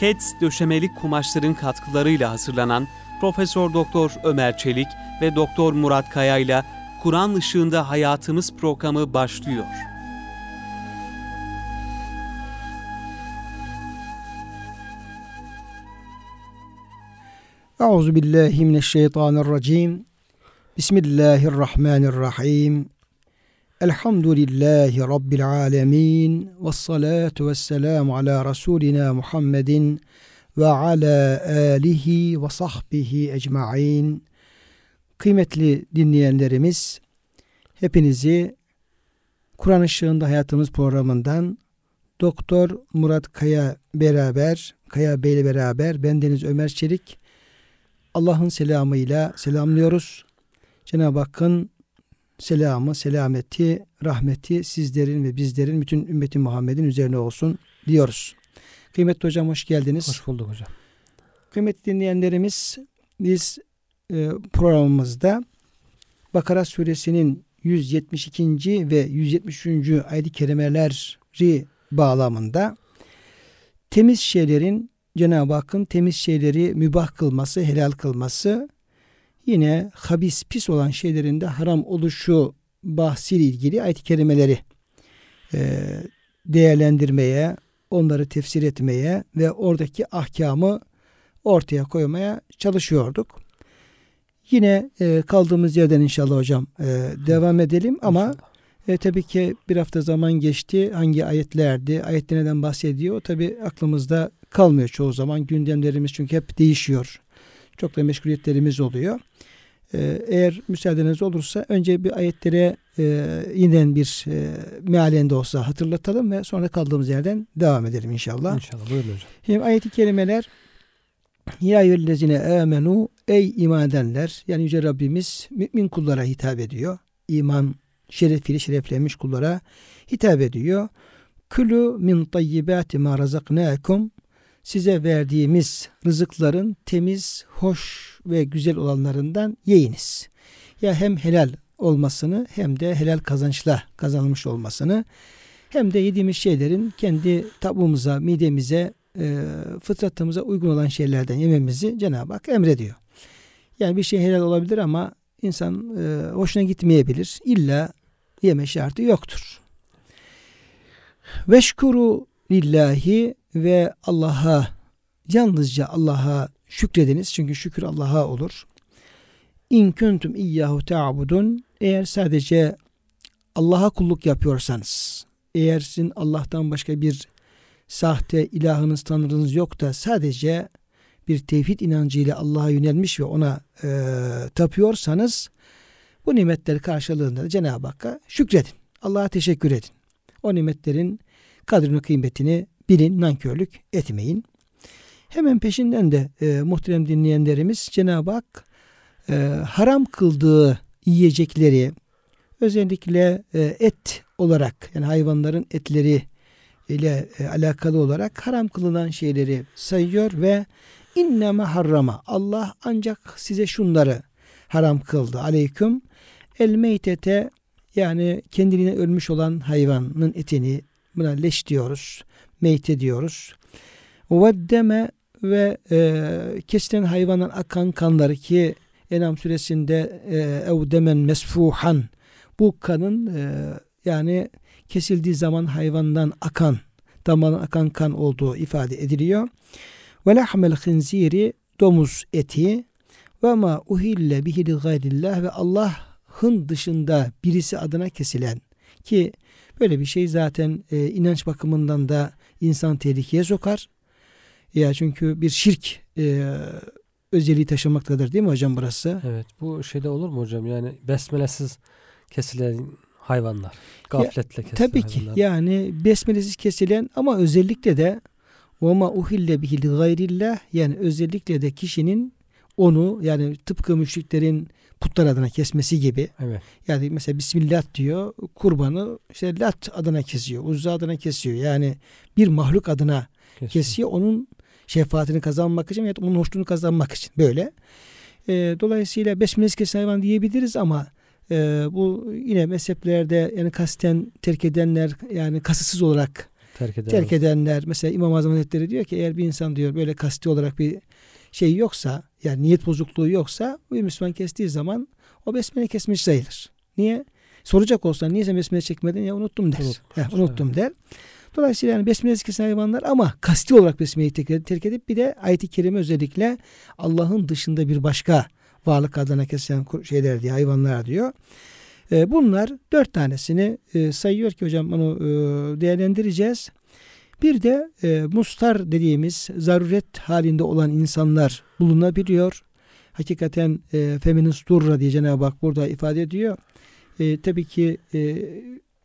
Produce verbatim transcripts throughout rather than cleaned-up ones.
Kets döşemeli kumaşların katkılarıyla hazırlanan Profesör Doktor Ömer Çelik ve Doktor Murat Kaya ile Kur'an Işığında Hayatımız programı başlıyor. Euzubillahimineşşeytanirracim. Bismillahirrahmanirrahim. Elhamdülillahi Rabbil alemin. Vessalatu vesselamu ala Resulina Muhammedin ve ala alihi ve sahbihi ecmain. Kıymetli dinleyenlerimiz, hepinizi Kur'an Işığında Hayatımız programından Doktor Murat Kaya beraber, Kaya Bey ile beraber bendeniz Ömer Çelik Allah'ın selamıyla selamlıyoruz. Cenab-ı Hakk'ın selamı, selameti, rahmeti sizlerin ve bizlerin, bütün ümmeti Muhammed'in üzerine olsun diyoruz. Kıymetli hocam, hoş geldiniz. Hoş bulduk hocam. Kıymetli dinleyenlerimiz, biz e, programımızda Bakara suresinin yüz yetmiş ikinci ve yüz yetmiş üçüncü ayet-i kerimeleri bağlamında temiz şeylerin, Cenab-ı Hakk'ın temiz şeyleri mübah kılması, helal kılması, yine habis, pis olan şeylerin de haram oluşu bahsiyle ilgili ayet-i kerimeleri e, değerlendirmeye, onları tefsir etmeye ve oradaki ahkamı ortaya koymaya çalışıyorduk. Yine e, kaldığımız yerden inşallah hocam e, devam edelim ama e, tabii ki bir hafta zaman geçti. Hangi ayetlerdi, ayette neden bahsediyor? Tabii aklımızda kalmıyor çoğu zaman. Gündemlerimiz çünkü hep değişiyor. Çok da meşguliyetlerimiz oluyor. Ee, eğer müsaadeniz olursa önce bir ayetlere e, yeniden bir e, mealinde olsa hatırlatalım ve sonra kaldığımız yerden devam edelim inşallah. İnşallah buyurun hocam. Şimdi ayet-i kerimeler, Ya yüllezine amenu, ey iman edenler, yani Yüce Rabbimiz mümin kullara hitap ediyor. İman şerefiyle şereflenmiş kullara hitap ediyor. Külü min tayyibati ma razaknâkum, size verdiğimiz rızıkların temiz, hoş ve güzel olanlarından yiyiniz. Ya hem helal olmasını hem de helal kazançla kazanılmış olmasını, hem de yediğimiz şeylerin kendi tabuğumuza, midemize, e, fıtratımıza uygun olan şeylerden yememizi Cenab-ı Hak emrediyor. Yani bir şey helal olabilir ama insan e, hoşuna gitmeyebilir. İlla yeme şartı yoktur. Veşkuru lillahi, ve Allah'a, yalnızca Allah'a şükrediniz. Çünkü şükür Allah'a olur. İn kuntum iyyahu ta'budun, eğer sadece Allah'a kulluk yapıyorsanız, eğer sizin Allah'tan başka bir sahte ilahınız, tanrınız yok da sadece bir tevhid inancıyla Allah'a yönelmiş ve ona e, tapıyorsanız, bu nimetler karşılığında da Cenab-ı Hakk'a şükredin. Allah'a teşekkür edin. O nimetlerin kadrini, kıymetini bilin, nankörlük etmeyin. Hemen peşinden de e, muhterem dinleyenlerimiz, Cenab-ı Hak e, haram kıldığı yiyecekleri, özellikle e, et olarak, yani hayvanların etleri ile e, alakalı olarak haram kılınan şeyleri sayıyor ve inneme harrama, Allah ancak size şunları haram kıldı. Aleyküm el meytete, yani kendiliğinden ölmüş olan hayvanın etini, buna leş diyoruz, meyte diyoruz. Veddeme, ve e, kesilen hayvandan akan kanları, ki Enam suresinde evdemen mesfuhan, bu kanın e, yani kesildiği zaman hayvandan akan, damardan akan kan olduğu ifade ediliyor. Ve lahmel hınziri, domuz eti, ve ma uhille bihil gayrillah, ve Allah'ın dışında birisi adına kesilen, ki böyle bir şey zaten e, inanç bakımından da insan tehlikeye sokar. Ya çünkü bir şirk e, özelliği taşımaktadır, değil mi hocam burası? Evet. Bu şeyde olur mu hocam? Yani besmelesiz kesilen hayvanlar, gafletle ya, kesilen tabii hayvanlar. Tabii ki. Yani besmelesiz kesilen, ama özellikle de وَمَا اُحِلَّ بِهِ لِغَيْرِ, yani özellikle de kişinin onu, yani tıpkı müşriklerin putlar adına kesmesi gibi. Evet. Yani mesela Bismillah diyor, kurbanı işte Lat adına kesiyor, Uzza adına kesiyor. Yani bir mahluk adına kesiyor. kesiyor. Onun şefaatini kazanmak için, ya da onun hoşluğunu kazanmak için böyle. E, dolayısıyla besmelesiz kesilen hayvan diyebiliriz ama e, bu yine mezheplerde, yani kasten terk edenler, yani kasıtsız olarak terk, eder terk edenler. Mesela İmam Azam Hazretleri diyor ki, eğer bir insan diyor böyle kasti olarak bir şey yoksa, yani niyet bozukluğu yoksa, bir Müslüman kestiği zaman o besmele kesmiş sayılır. Niye? Soracak olsan, niye sen besmele çekmedin, ya unuttum der. Unut, ha, unuttum evet. der. Dolayısıyla yani besmelesi kesen hayvanlar, ama kasti olarak besmeleyi terk edip bir de ayet-i kerime özellikle Allah'ın dışında bir başka varlık adına kesen şeyler diye, hayvanlar diyor. Bunlar dört tanesini sayıyor ki hocam onu değerlendireceğiz. Bir de mustar dediğimiz zaruret halinde olan insanlar bulunabiliyor. Hakikaten feminist durra diye Cenab-ı Hak burada ifade ediyor. E, tabii ki e,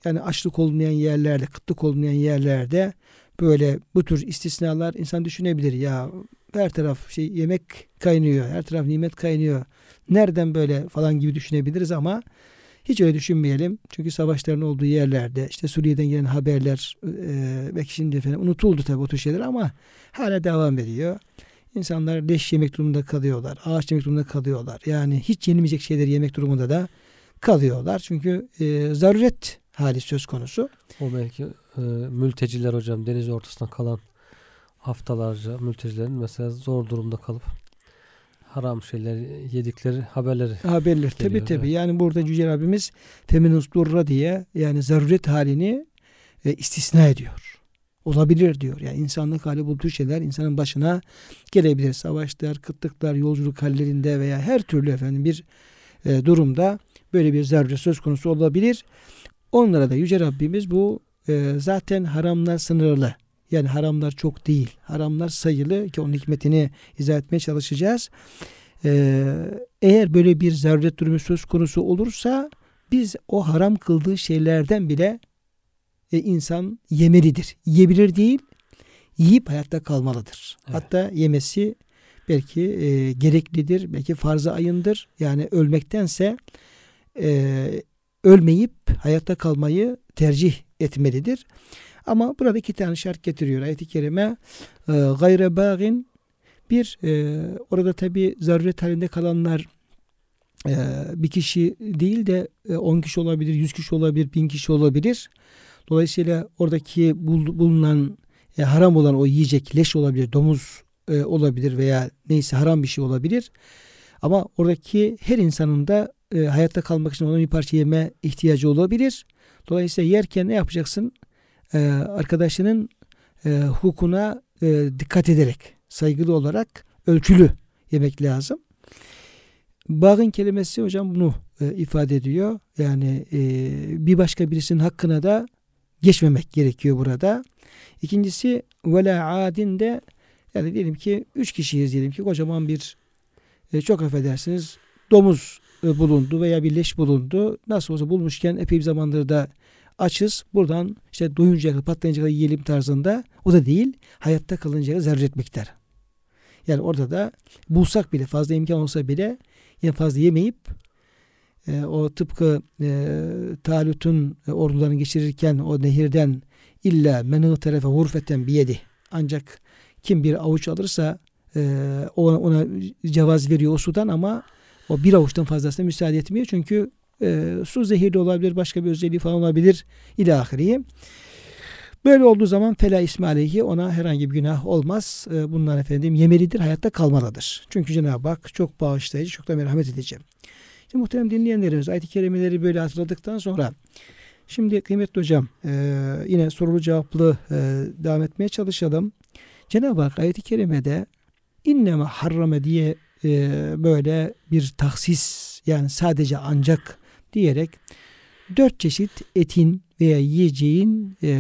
yani açlık olmayan yerlerde, kıtlık olmayan yerlerde böyle bu tür istisnalar insan düşünebilir. Ya her taraf şey yemek kaynıyor, her taraf nimet kaynıyor. Nereden böyle falan gibi düşünebiliriz ama hiç öyle düşünmeyelim. Çünkü savaşların olduğu yerlerde, işte Suriye'den gelen haberler e, belki şimdi efendim unutuldu tabii o tür şeyler ama hala devam ediyor. İnsanlar leş yemek durumunda kalıyorlar, ağaç yemek durumunda kalıyorlar. Yani hiç yenilmeyecek şeyleri yemek durumunda da kalıyorlar. Çünkü e, zaruret hali söz konusu. O belki e, mülteciler hocam, deniz ortasında kalan haftalarca mültecilerin mesela zor durumda kalıp haram şeyler yedikleri haberleri. Haberler tabii tabii. Evet. Yani burada Yüce Rabbimiz feminist durra diye yani zaruret halini e, istisna ediyor. Olabilir diyor. Yani insanlık hali, bu tür şeyler insanın başına gelebilir. Savaşlar, kıtlıklar, yolculuk hallerinde veya her türlü efendim bir e, durumda böyle bir zaruret söz konusu olabilir. Onlara da Yüce Rabbimiz bu e, zaten haramlar sınırlı. Yani haramlar çok değil. Haramlar sayılı ki onun hikmetini izah etmeye çalışacağız. E, eğer böyle bir zaruret durumu söz konusu olursa biz o haram kıldığı şeylerden bile e, insan yemelidir. Yiyebilir değil, yiyip hayatta kalmalıdır. Evet. Hatta yemesi belki e, gereklidir. Belki farz-ı ayındır. Yani ölmektense Ee, ölmeyip hayatta kalmayı tercih etmelidir. Ama burada iki tane şart getiriyor ayet-i kerime. E, gayre bağin, bir e, orada tabi zaruret halinde kalanlar e, bir kişi değil de e, on kişi olabilir, yüz kişi olabilir, bin kişi olabilir. Dolayısıyla oradaki bul, bulunan e, haram olan o yiyecek leş olabilir, domuz e, olabilir veya neyse haram bir şey olabilir. Ama oradaki her insanın da E, hayatta kalmak için ona bir parça yeme ihtiyacı olabilir. Dolayısıyla yerken ne yapacaksın? E, arkadaşının e, hukukuna e, dikkat ederek, saygılı olarak ölçülü yemek lazım. Bağın kelimesi hocam bunu e, ifade ediyor. Yani e, bir başka birisinin hakkına da geçmemek gerekiyor burada. İkincisi velâ adin de, yani diyelim ki üç kişiyiz, diyelim ki kocaman bir e, çok affedersiniz domuz bulundu veya bir leş bulundu. Nasıl olsa bulmuşken epey bir zamandır da açız. Buradan işte doyunca kadar, patlayınca kadar yiyelim tarzında. O da değil. Hayatta kalınca zaruret miktarı. Yani orada da bulsak bile, fazla imkan olsa bile yani fazla yemeyip e, o tıpkı e, Talut'un e, ordularını geçirirken o nehirden illa menı tarafa hurfeten bir yedi. Ancak kim bir avuç alırsa e, ona, ona cevaz veriyor o sudan ama o bir avuçtan fazlasına müsaade etmiyor. Çünkü e, su zehirli olabilir, başka bir özelliği falan olabilir. İlahiriye. Böyle olduğu zaman fela ismi aleyhi, ona herhangi bir günah olmaz. E, bunlar efendim yemelidir, hayatta kalmalıdır. Çünkü Cenab-ı Hak çok bağışlayıcı, çok da merhamet edici. Şimdi muhterem dinleyenlerimiz, ayet-i kerimeleri böyle hatırladıktan sonra şimdi kıymetli hocam e, yine sorulu cevaplı e, devam etmeye çalışalım. Cenab-ı Hak ayet-i kerimede innema harrame diye böyle bir tahsis, yani sadece ancak diyerek dört çeşit etin veya yiyeceğin e,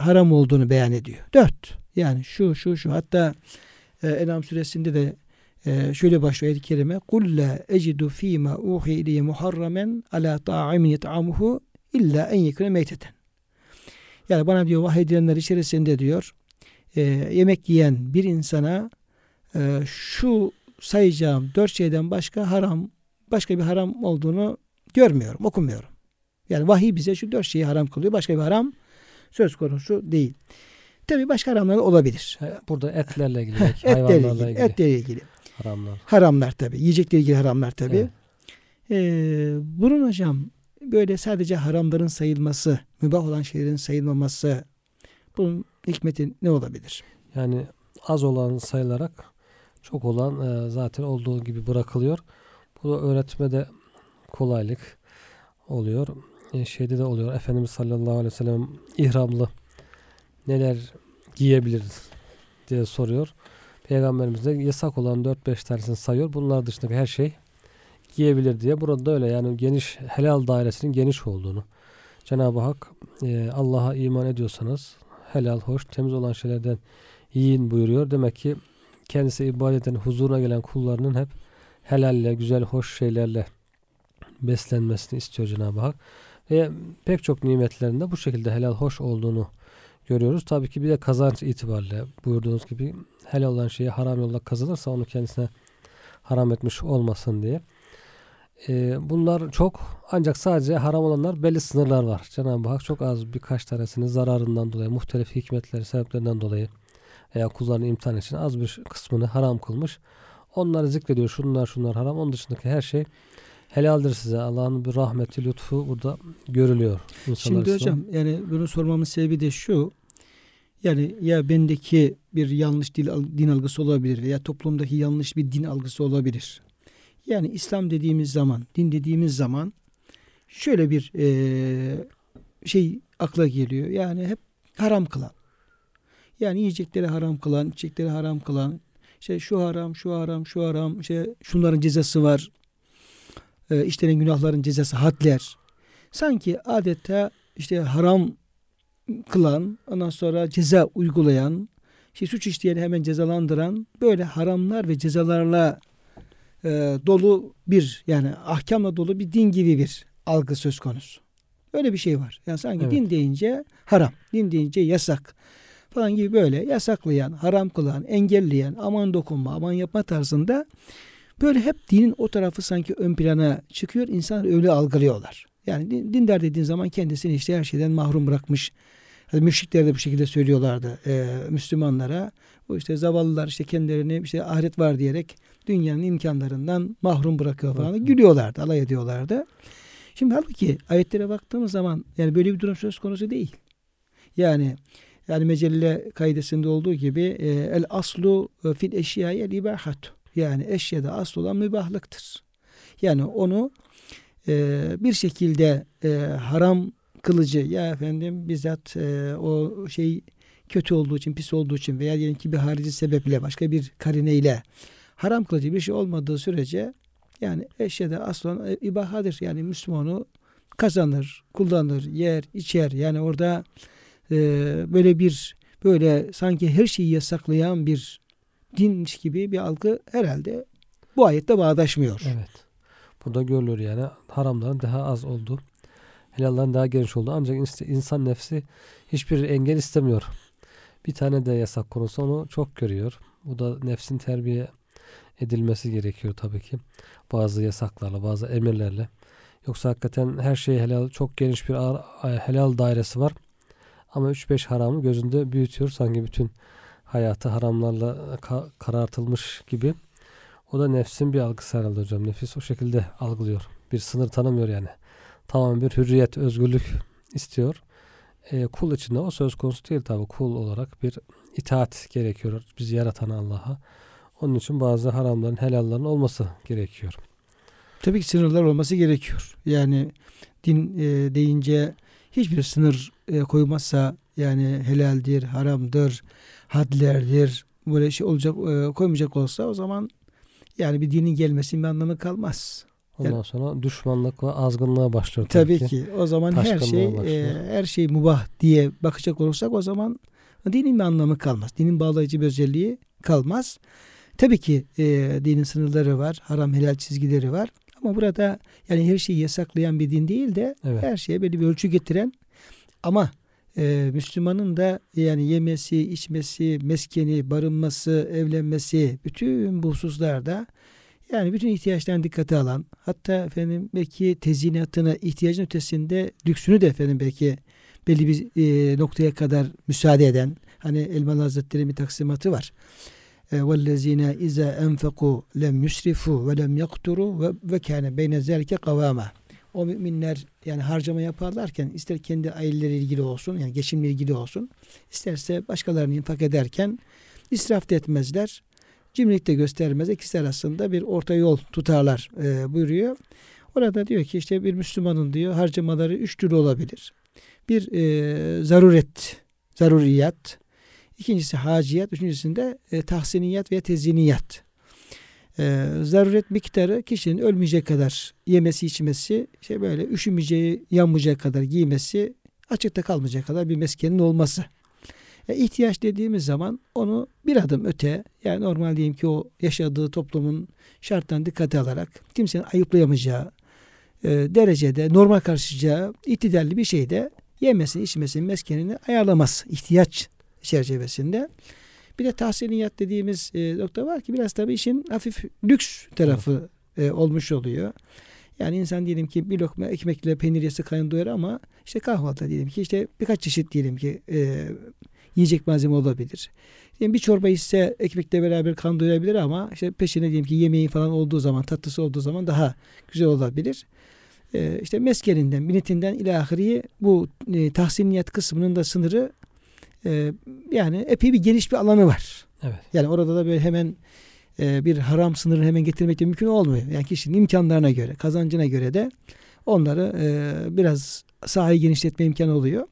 haram olduğunu beyan ediyor. Dört. Yani şu şu şu. Hatta e, Enam suresinde de e, şöyle başlıyor ayet-i kerime. قُلْ لَا اَجِدُ ف۪ي مَا اُوْحِي اِلِيَ مُحَرَّمًا عَلَى طَاعِمٍ يَطْعَمُهُ اِلَّا اَنْ يَكُنَ مَيْتَةً. Yani bana diyor vahyedilenler içerisinde diyor e, yemek yiyen bir insana e, şu sayacağım dört şeyden başka haram, başka bir haram olduğunu görmüyorum, okumuyorum. Yani vahiy bize şu dört şeyi haram kılıyor. Başka bir haram söz konusu değil. Tabii başka haramlar olabilir. Burada etlerle ilgili, hayvanlarla ilgili, etle ilgili haramlar. Haramlar tabii. Yiyecekle ilgili haramlar tabii. Evet. Ee, bunun hocam böyle sadece haramların sayılması, mübah olan şeylerin sayılmaması, bunun hikmeti ne olabilir? Yani az olan sayılarak çok olan zaten olduğu gibi bırakılıyor. Bu öğretmede kolaylık oluyor. Şeyde de oluyor. Efendimiz sallallahu aleyhi ve sellem ihramlı neler giyebiliriz diye soruyor. Peygamberimiz de yasak olan dört beş tanesini sayıyor. Bunlar dışındaki her şey giyebilir diye. Burada öyle yani geniş, helal dairesinin geniş olduğunu. Cenab-ı Hak e, Allah'a iman ediyorsanız helal, hoş, temiz olan şeylerden yiyin buyuruyor. Demek ki kendisi ibadetin huzuruna gelen kullarının hep helalle, güzel, hoş şeylerle beslenmesini istiyor Cenab-ı Hak. Ve pek çok nimetlerinde bu şekilde helal, hoş olduğunu görüyoruz. Tabii ki bir de kazanç itibariyle buyurduğunuz gibi helal olan şeyi haram yolla kazanırsa onu kendisine haram etmiş olmasın diye. Ee, bunlar çok, ancak sadece haram olanlar belli sınırlar var. Cenab-ı Hak çok az birkaç tanesini zararından dolayı, muhtelif hikmetleri, sebeplerinden dolayı veya kullarını imtihan için az bir kısmını haram kılmış. Onları zikrediyor. Şunlar şunlar haram. Onun dışındaki her şey helaldir size. Allah'ın bir rahmeti, lütfu burada görülüyor. Şimdi sana. Hocam yani bunu sormamın sebebi de şu. Yani ya bendeki bir yanlış din algısı olabilir veya toplumdaki yanlış bir din algısı olabilir. Yani İslam dediğimiz zaman, din dediğimiz zaman şöyle bir e, şey akla geliyor. Yani hep haram kılan. Yani yiyecekleri haram kılan, içecekleri haram kılan. İşte şu haram, şu haram, şu haram. İşte şunların cezası var. E, işlenen günahların cezası hadler. Sanki adeta işte haram kılan, ondan sonra ceza uygulayan, işte suç işleyeni hemen cezalandıran böyle haramlar ve cezalarla E, dolu bir yani ahkamla dolu bir din gibi bir algı söz konusu. Öyle bir şey var. Yani sanki evet. Din deyince haram, din deyince yasak falan gibi böyle yasaklayan, haram kılan, engelleyen, aman dokunma, aman yapma tarzında böyle hep dinin o tarafı sanki ön plana çıkıyor. İnsanlar öyle algılıyorlar. Yani din, dindar dediğin zaman kendisini işte her şeyden mahrum bırakmış. Yani müşrikler de bu şekilde söylüyorlardı e, Müslümanlara. O işte zavallılar işte kendilerini işte ahiret var diyerek dünyanın imkanlarından mahrum bırakıyor falan. Evet. Gülüyorlardı, alay ediyorlardı. Şimdi halbuki ayetlere baktığımız zaman yani böyle bir durum söz konusu değil. Yani yani Mecelle kaidesinde olduğu gibi e, el aslu fil eşyai el ibahatu. Yani eşyada asıl olan mübahlıktır. Yani onu e, bir şekilde e, haram kılıcı ya efendim bizzat e, o şey kötü olduğu için, pis olduğu için veya diyelim ki bir harici sebeple, başka bir karineyle haram kılıcı bir şey olmadığı sürece yani eşyada aslan e, ibahadır. Yani Müslümanı kazanır, kullanır, yer, içer. Yani orada e, böyle bir böyle sanki her şeyi yasaklayan bir dinmiş gibi bir algı herhalde bu ayette bağdaşmıyor. Evet. Burada görülür yani haramların daha az olduğu, helallerin daha geniş oldu. Ancak insan nefsi hiçbir engel istemiyor. Bir tane de yasak konusu onu çok görüyor. Bu da nefsin terbiye edilmesi gerekiyor tabii ki. Bazı yasaklarla, bazı emirlerle. Yoksa hakikaten her şey helal, çok geniş bir helal dairesi var. Ama üç beş haramı gözünde büyütüyor. Sanki bütün hayatı haramlarla karartılmış gibi. O da nefsin bir algısı herhalde hocam. Nefis o şekilde algılıyor. Bir sınır tanımıyor yani. Tamamen bir hürriyet, özgürlük istiyor. E, kul için de o söz konusu değil tabii. Kul olarak bir itaat gerekiyor bizi yaratan Allah'a. Onun için bazı haramların, helalların olması gerekiyor. Tabii ki sınırlar olması gerekiyor. Yani din e, deyince hiçbir sınır e, koymazsa yani helaldir, haramdır, hadlerdir böyle şey olacak e, koymayacak olsa o zaman yani bir dinin gelmesinin bir anlamı kalmaz. Ondan yani, sonra düşmanlık ve azgınlığa başlıyor. Tabii, tabii ki. ki. O zaman her şey e, her şey mubah diye bakacak olursak o zaman dinin bir anlamı kalmaz. Dinin bağlayıcı bir özelliği kalmaz. Tabii ki e, dinin sınırları var. Haram helal çizgileri var. Ama burada yani her şeyi yasaklayan bir din değil de evet. Her şeye belli bir ölçü getiren ama e, Müslümanın da yani yemesi, içmesi, meskeni, barınması, evlenmesi bütün bu hususlarda yani bütün ihtiyaçlarını dikkate alan, hatta efendim belki tezyinatına, ihtiyacın ötesinde lüksünü de efendim belki belli bir e, noktaya kadar müsaade eden, hani Elmalı Hazretleri'nin bir taksimatı var. Vellezine iza enfeku lem yusrifu ve lem yakturu ve kana beyne zelike kavama. o müminler yani harcama yaparlarken ister kendi aileleri ilgili olsun, yani geçimle ilgili olsun, isterse başkalarını infak ederken israf da etmezler, cimrilik de göstermez, ikisi arasında bir orta yol tutarlar e, buyuruyor. Orada diyor ki işte bir Müslümanın diyor harcamaları üç türlü olabilir. Bir e, zaruret, zaruriyat, ikincisi haciyat, üçüncüsünde e, tahsiniyat ve tezyiniyat. Ee, zaruret miktarı kişinin ölmeyecek kadar yemesi, içmesi, şey böyle üşümeyeceği, yanmayacağı kadar giymesi, açıkta kalmayacak kadar bir meskenin olması. Ee, ihtiyaç dediğimiz zaman onu bir adım öte, yani normal diyeyim ki o yaşadığı toplumun şartlarını dikkate alarak kimsenin ayıplayamayacağı e, derecede normal karşılayacağı itidalli bir şeyde yemesini, içmesini, meskenini ayarlaması ihtiyaç çerçevesinde. Bir de tahsiniyat dediğimiz e, nokta var ki biraz tabii işin hafif lüks tarafı e, olmuş oluyor. Yani insan diyelim ki bir lokma ekmekle peynir yese karnını doyar ama işte kahvaltıda diyelim ki işte birkaç çeşit diyelim ki e, yiyecek malzeme olabilir. Yani bir çorba ise ekmekle beraber kan doyurabilir ama işte peşine diyelim ki yemeği falan olduğu zaman, tatlısı olduğu zaman daha güzel olabilir. E, işte meskerinden, binetinden ilahiriye bu e, tahsiniyat kısmının da sınırı Ee, yani epey bir geniş bir alanı var. Evet. Yani orada da böyle hemen e, bir haram sınırını hemen getirmek de mümkün olmuyor. Yani kişinin imkanlarına göre, kazancına göre de onları e, biraz sahayı genişletme imkanı oluyor.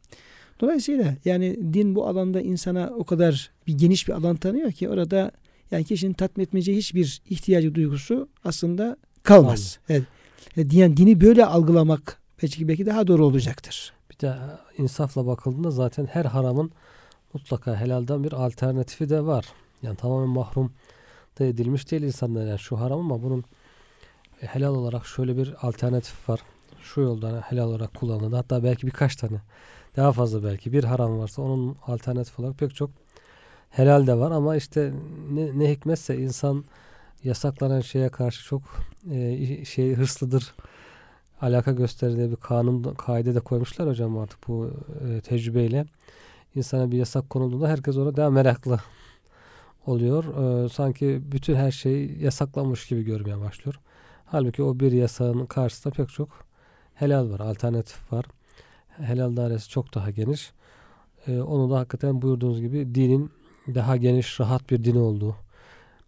Dolayısıyla yani din bu alanda insana o kadar bir geniş bir alan tanıyor ki orada yani kişinin tatmin etmeyeceği hiçbir ihtiyacı, duygusu aslında kalmaz. Evet. Yani dini böyle algılamak belki, belki daha doğru olacaktır. Bir de insafla bakıldığında zaten her haramın mutlaka helalden bir alternatifi de var. Yani tamamen mahrum da edilmiş değil insanlar. Yani şu haram ama bunun helal olarak şöyle bir alternatif var. Şu yoldan helal olarak kullanılır. Hatta belki birkaç tane. Daha fazla belki. Bir haram varsa onun alternatif olarak pek çok helal de var. Ama işte ne, ne hikmetse insan yasaklanan şeye karşı çok e, şey hırslıdır. Alaka gösterdiği bir kanun, kaide de koymuşlar hocam artık bu e, tecrübeyle. İnsana bir yasak konulduğunda herkes ona daha meraklı oluyor. Ee, sanki bütün her şey yasaklanmış gibi görmeye başlıyor. Halbuki o bir yasağın karşısında pek çok helal var, alternatif var. Helal dairesi çok daha geniş. Ee, onu da hakikaten buyurduğunuz gibi dinin daha geniş, rahat bir din olduğu.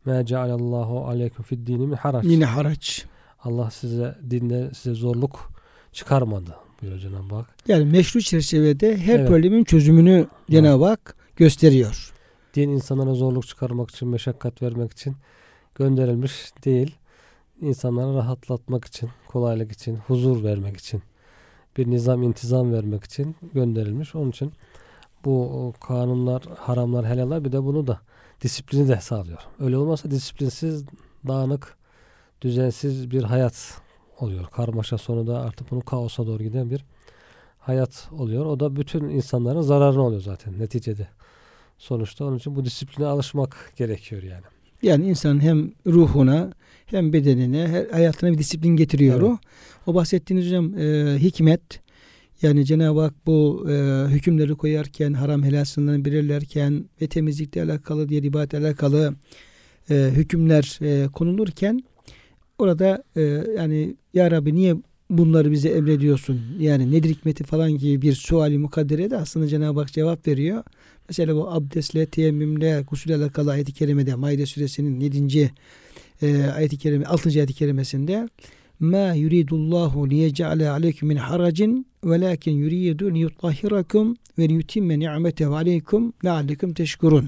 Mâ cealallahu aleyküm fid dini min haraç. Yine haraç. Allah size dinde size zorluk çıkarmadı. Yani meşru çerçevede her evet. problemin çözümünü Cenab-ı Hak gösteriyor. Din insanlara zorluk çıkarmak için, meşakkat vermek için gönderilmiş değil. İnsanları rahatlatmak için, kolaylık için, huzur vermek için, bir nizam, intizam vermek için gönderilmiş. Onun için bu kanunlar, haramlar, helaller bir de bunu da disiplini de sağlıyor. Öyle olmazsa disiplinsiz, dağınık, düzensiz bir hayat oluyor. Karmaşa sonunda artık bunun kaosa doğru giden bir hayat oluyor. O da bütün insanların zararına oluyor zaten neticede. Sonuçta onun için bu disipline alışmak gerekiyor yani. Yani insanın hem ruhuna hem bedenine, hayatına bir disiplin getiriyor. Evet. O. o bahsettiğiniz hocam e, hikmet, yani Cenab-ı Hak bu e, hükümleri koyarken, haram helal sınırlarını belirlerken ve temizlikle alakalı, diğer ibadetle alakalı e, hükümler e, konulurken orada e, yani ya Rabbi niye bunları bize emrediyorsun? Yani nedir hikmeti falan gibi bir suali mukaddere de aslında Cenab-ı Hak cevap veriyor. Mesela bu abdestle, teyemmümle, gusüle alakalı ayet-i kerimede Maide suresinin yedinci E, ayet-i kerime, altıncı ayet-i kerimesinde مَا يُرِيدُ اللّٰهُ لِيَجَعَلَ عَلَيْكُمْ مِنْ حَرَجٍ وَلَاكِنْ يُرِيدُ لِيُطَّهِرَكُمْ وَلِيُتِمَّ نِعْمَتَهُ عَلَيْكُمْ لَعَلَّكُمْ تَشْكُرُونَ.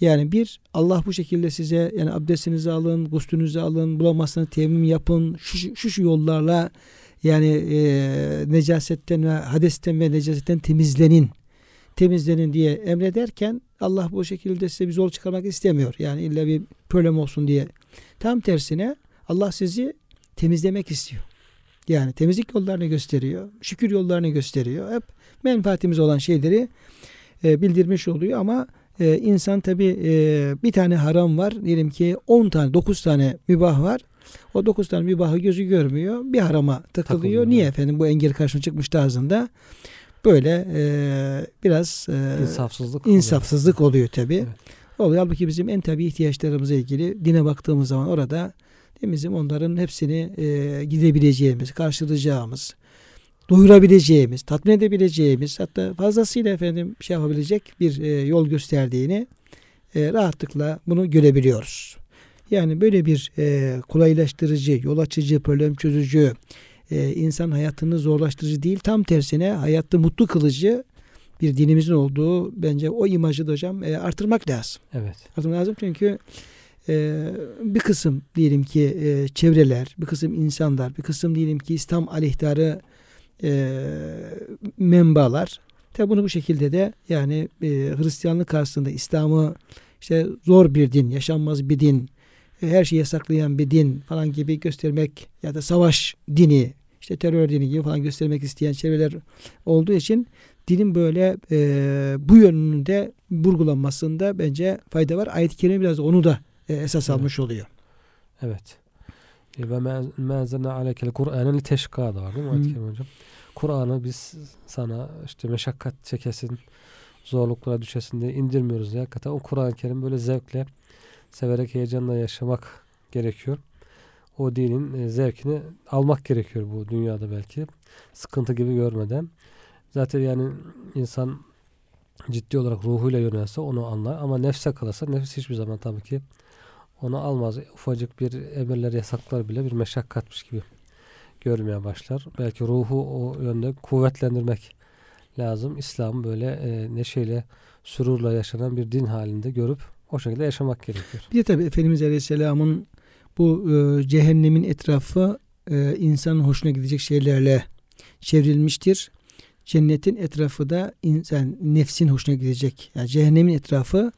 Yani bir, Allah bu şekilde size yani abdestinizi alın, guslünüzü alın, bulamazsanız teyemmüm yapın, şu şu, şu yollarla yani e, necasetten ve hadesten ve necasetten temizlenin, temizlenin diye emrederken Allah bu şekilde size bir zor çıkarmak istemiyor. Yani illa bir problem olsun diye. Tam tersine Allah sizi temizlemek istiyor. Yani temizlik yollarını gösteriyor, şükür yollarını gösteriyor. Hep menfaatimiz olan şeyleri e, bildirmiş oluyor ama Ee, insan tabii e, bir tane haram var. Diyelim ki on tane, dokuz tane mübah var. O dokuz tane mübahı gözü görmüyor. Bir harama takılıyor. Takılıyor. Niye efendim bu engel karşıma çıkmış tarzında? Böyle e, biraz e, insafsızlık, insafsızlık oluyor, oluyor tabii. Evet. Oluyor. Halbuki bizim en tabii ihtiyaçlarımıza ilgili dine baktığımız zaman orada Bizim onların hepsini e, gidebileceğimiz, karşılayacağımız, doyurabileceğimiz, tatmin edebileceğimiz, hatta fazlasıyla efendim şey yapabilecek bir e, yol gösterdiğini e, rahatlıkla bunu görebiliyoruz. Yani böyle bir e, kolaylaştırıcı, yol açıcı, problem çözücü, e, insan hayatını zorlaştırıcı değil, tam tersine hayatı mutlu kılıcı bir dinimizin olduğu, bence o imajı da hocam e, artırmak lazım. Evet. Artırmak lazım çünkü e, bir kısım diyelim ki e, çevreler, bir kısım insanlar, bir kısım diyelim ki İslam aleyhtarı e, menbalar. Tabi bunu bu şekilde de yani e, Hristiyanlık karşısında İslam'ı işte zor bir din, yaşanmaz bir din, her şeyi yasaklayan bir din falan gibi göstermek ya da savaş dini, işte terör dini gibi falan göstermek isteyen çevreler olduğu için dinin böyle e, bu yönünde vurgulanmasında bence fayda var. Ayet-i Kerime biraz onu da e, esas evet. almış oluyor. Evet. Ve menzene alekel Kur'an'ın li teşka da var değil mi ayet-i kerime hocam? Kur'an'ı biz sana işte meşakkat çekesin, zorluklara düşesin diye indirmiyoruz ya. Hakikaten o Kur'an-ı Kerim böyle zevkle, severek, heyecanla yaşamak gerekiyor. O dinin zevkini almak gerekiyor bu dünyada belki. Sıkıntı gibi görmeden. Zaten yani insan ciddi olarak ruhuyla yönelse onu anlar. Ama nefse kalırsa nefis hiçbir zaman tabii ki onu almaz. Ufacık bir emirler, yasaklar bile bir meşakkatmiş gibi görmeye başlar. Belki ruhu o yönde kuvvetlendirmek lazım. İslam böyle e, neşeyle, sürurla yaşanan bir din halinde görüp o şekilde yaşamak gerekiyor. Bir de tabii Efendimiz Aleyhisselam'ın bu e, cehennemin etrafı e, insanın hoşuna gidecek şeylerle çevrilmiştir. Cennetin etrafı da insan nefsin hoşuna gidecek. Yani cehennemin etrafı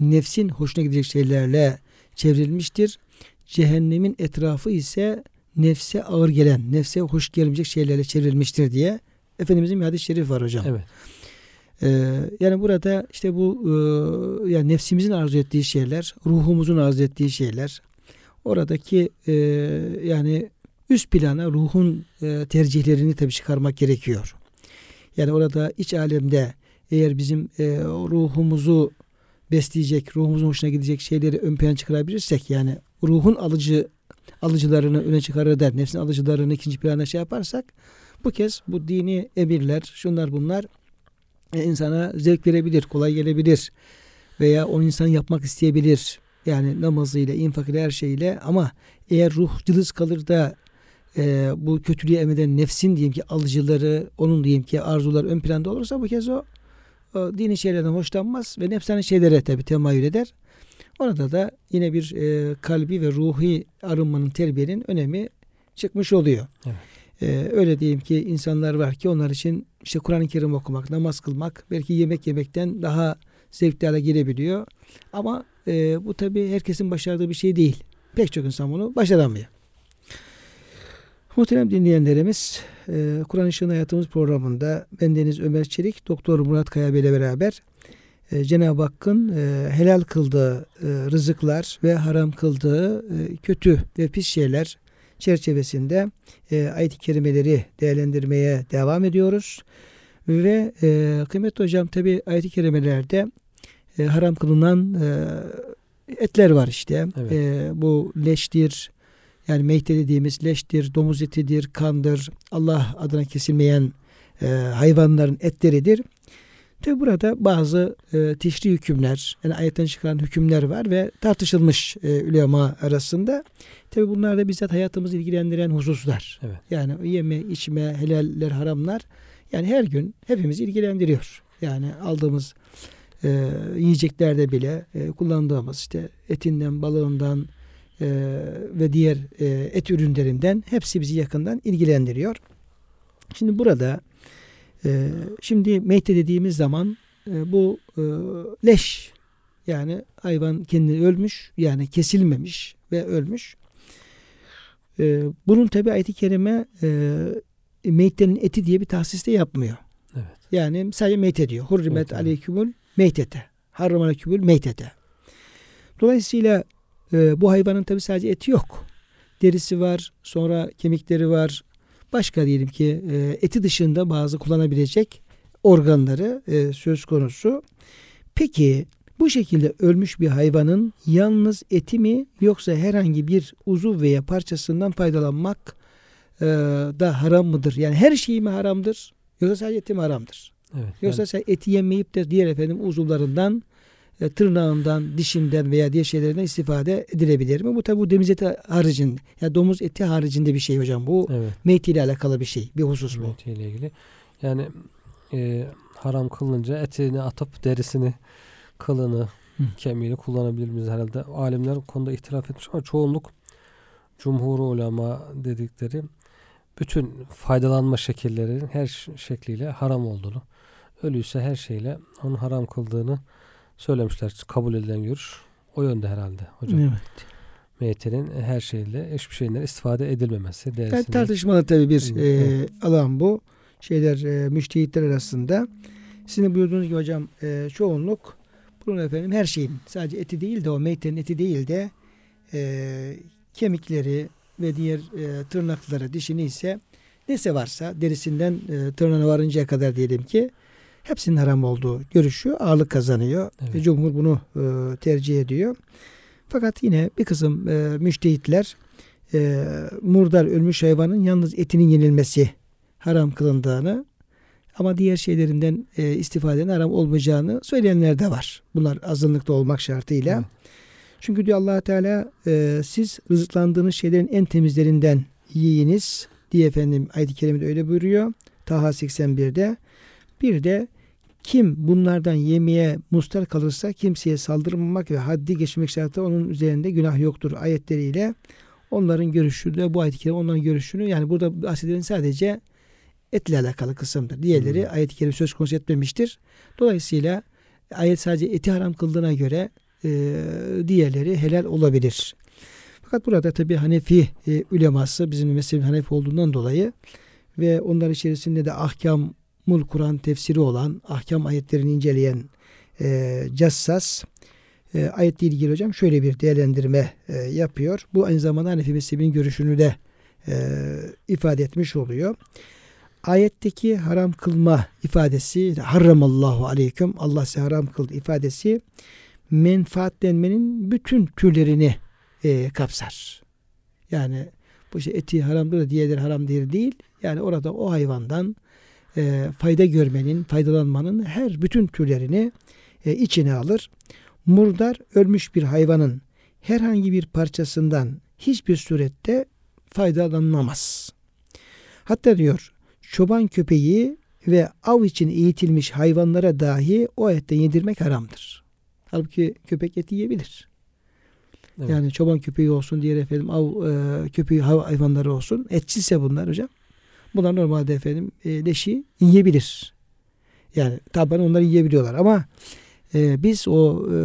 nefsin hoşuna gidecek şeylerle çevrilmiştir. Cehennemin etrafı ise nefse ağır gelen, nefse hoş gelmeyecek şeylerle çevrilmiştir diye Efendimizin bir hadis-i şerif var hocam. Evet. Ee, yani burada işte bu e, yani nefsimizin arzu ettiği şeyler, ruhumuzun arzu ettiği şeyler, oradaki e, yani üst plana ruhun e, tercihlerini tabii çıkarmak gerekiyor. Yani orada iç alemde eğer bizim e, ruhumuzu besleyecek, ruhumuzun hoşuna gidecek şeyleri ön plana çıkarabilirsek, yani ruhun alıcı alıcılarını öne çıkarır der, nefsin alıcılarını ikinci plana şey yaparsak, bu kez bu dini emirler, şunlar bunlar e, insana zevk verebilir, kolay gelebilir veya o insan yapmak isteyebilir. Yani namazıyla, infakıyla, her şeyle. Ama eğer ruh cılız kalır da e, bu kötülüğü emreden nefsin diyelim ki alıcıları, onun diyelim ki arzular ön planda olursa, bu kez o, o dini şeylerden hoşlanmaz ve nefsani şeylere tabi temayül eder. Orada da yine bir e, kalbi ve ruhi arınmanın, terbiyenin önemi çıkmış oluyor. Evet. Ee, öyle diyeyim ki insanlar var ki onlar için işte Kur'an-ı Kerim okumak, namaz kılmak, belki yemek yemekten daha zevkli hale gelebiliyor. Ama e, bu tabii herkesin başardığı bir şey değil. Pek çok insan bunu başaramıyor. Muhterem dinleyenlerimiz, e, Kur'an Işığında Hayatımız programında bendeniz Ömer Çelik, Doktor Murat Kaya Bey ile beraber e, Cenab-ı Hakk'ın e, helal kıldığı e, rızıklar ve haram kıldığı e, kötü ve pis şeyler çerçevesinde e, ayet-i kerimeleri değerlendirmeye devam ediyoruz. Ve e, kıymetli hocam, tabi ayet-i kerimelerde e, haram kılınan e, etler var işte. Evet. E, bu leştir, yani meyte dediğimiz leştir, domuz etidir, kandır, Allah adına kesilmeyen e, hayvanların etleridir. Tabi burada bazı e, teşri hükümler, yani ayetten çıkan hükümler var ve tartışılmış e, ulema arasında. Tabi bunlar da bizzat hayatımızı ilgilendiren hususlar. Evet. Yani yeme, içme, helaller, haramlar, yani her gün hepimizi ilgilendiriyor. Yani aldığımız e, yiyeceklerde bile e, kullandığımız işte etinden, balığından e, ve diğer e, et ürünlerinden hepsi bizi yakından ilgilendiriyor. Şimdi burada Ee, şimdi meyte dediğimiz zaman e, bu e, leş, yani hayvan kendini ölmüş, yani kesilmemiş ve ölmüş. E, bunun tabi ayet-i kerime e, meytenin eti diye bir tahsis de yapmıyor. Evet. Yani sadece meyte diyor. Hurrimet aleykümül meytete. Harram aleykümül meytete. Dolayısıyla e, bu hayvanın tabi sadece eti yok. Derisi var, sonra kemikleri var. Başka diyelim ki eti dışında bazı kullanabilecek organları söz konusu. Peki Bu şekilde ölmüş bir hayvanın yalnız eti mi yoksa herhangi bir uzuv veya parçasından faydalanmak e, da haram mıdır? Yani her şey mi haramdır yoksa sadece eti mi haramdır? Evet, yoksa yani eti yemeyip de diğer efendim uzuvlarından, e, tırnağından, dişinden veya diğer şeylerden istifade edilebilir mi? Bu tabi bu domuz eti haricinde, yani domuz eti haricinde bir şey hocam. Bu evet. meyit ile alakalı bir şey, bir husus bu. Meyit ile ilgili. Yani e, haram kılınca etini atıp derisini, kılını, Hı. kemiğini kullanabilir miyiz herhalde? Alimler konuda ihtilaf etmiş ama çoğunluk cumhur-u ulema dedikleri bütün faydalanma şekillerinin her şekliyle haram olduğunu, ölüyse her şeyle onun haram kıldığını söylemişler. Kabul edilen görüş o yönde herhalde hocam. Evet. Meytenin her şeyle, hiçbir şeyinden istifade edilmemesi. Yani tartışmalı tabii bir e, alan bu. Şeyler e, müştehitler arasında. Sizin buyurduğunuz gibi hocam e, çoğunluk bunun efendim her şeyin, sadece eti değil de o meytenin eti değil de e, kemikleri ve diğer e, tırnakları, dişini ise neyse varsa derisinden e, tırnağına varıncaya kadar diyelim ki hepsinin haram olduğu görüşü ağırlık kazanıyor. Evet. Ve Cumhur bunu e, tercih ediyor. Fakat yine bir kısım e, müştehitler e, murdar ölmüş hayvanın yalnız etinin yenilmesi haram kılındığını ama diğer şeylerinden e, istifadenin haram olmayacağını söyleyenler de var. Bunlar azınlıkta olmak şartıyla. Evet. Çünkü diyor Allah Teala e, siz rızıklandığınız şeylerin en temizlerinden yiyiniz diye efendim ayet-i kerimede öyle buyuruyor. Taha seksen bir'de. Bir de kim bunlardan yemeye mustar kalırsa kimseye saldırmamak ve haddi geçmek şartıyla onun üzerinde günah yoktur ayetleriyle onların görüşü de bu ayet-i kerime onların görüşünü, yani burada bahsedilen sadece etle alakalı kısımdır. Diğerleri hmm. ayet-i kerime söz konusu etmemiştir. Dolayısıyla ayet sadece eti haram kıldığına göre e, diğerleri helal olabilir. Fakat burada tabi Hanefi e, uleması, bizim mezhebimiz Hanefi olduğundan dolayı ve onların içerisinde de ahkamul Kur'an tefsiri olan, ahkam ayetlerini inceleyen e, Cassas e, ayetle ilgili hocam şöyle bir değerlendirme e, yapıyor. Bu aynı zamanda Hanefi mezhebinin görüşünü de e, ifade etmiş oluyor. Ayetteki haram kılma ifadesi, harramallahu aleyküm, Allah size haram kıldı ifadesi menfaatlenmenin bütün türlerini e, kapsar. Yani bu işte eti haramdır da diğerleri haram değil değil. Yani orada o hayvandan e, fayda görmenin, faydalanmanın her bütün türlerini e, içine alır. Murdar ölmüş bir hayvanın herhangi bir parçasından hiçbir surette faydalanamaz. Hatta diyor, çoban köpeği ve av için eğitilmiş hayvanlara dahi o etten yedirmek haramdır. Halbuki köpek eti yiyebilir. Evet. Yani çoban köpeği olsun, diğer efendim av e, köpeği hayvanları olsun, etçilse bunlar hocam, bunlar normalde efendim e, leşi yiyebilir. Yani taban onları yiyebiliyorlar ama e, biz o e,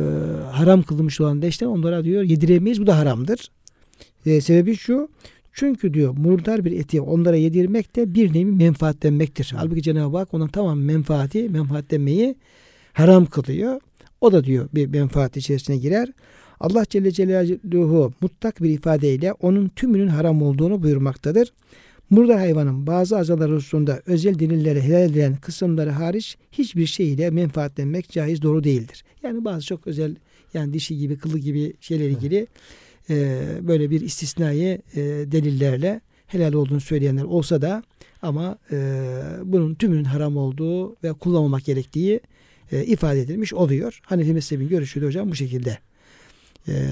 haram kılınmış olan leşten onlara diyor yediremeyiz, bu da haramdır. E, sebebi şu. Çünkü diyor murdar bir eti onlara yedirmek de bir nevi menfaatlenmektir. Halbuki Cenab-ı Hak ona tamam menfaati, menfaatlenmeyi haram kılıyor. O da diyor bir menfaat içerisine girer. Allah Celle Celaluhu mutlak bir ifadeyle onun tümünün haram olduğunu buyurmaktadır. Murdar hayvanın bazı azalar hususunda özel delillere helal edilen kısımları hariç hiçbir şeyle menfaatlenmek caiz, doğru değildir. Yani bazı çok özel, yani dişi gibi, kılı gibi şeyler ilgili evet. Ee, böyle bir istisnai e, delillerle helal olduğunu söyleyenler olsa da ama e, bunun tümünün haram olduğu ve kullanmamak gerektiği e, ifade edilmiş oluyor. Hanefi mezhebinin görüşü de hocam bu şekilde. Ee,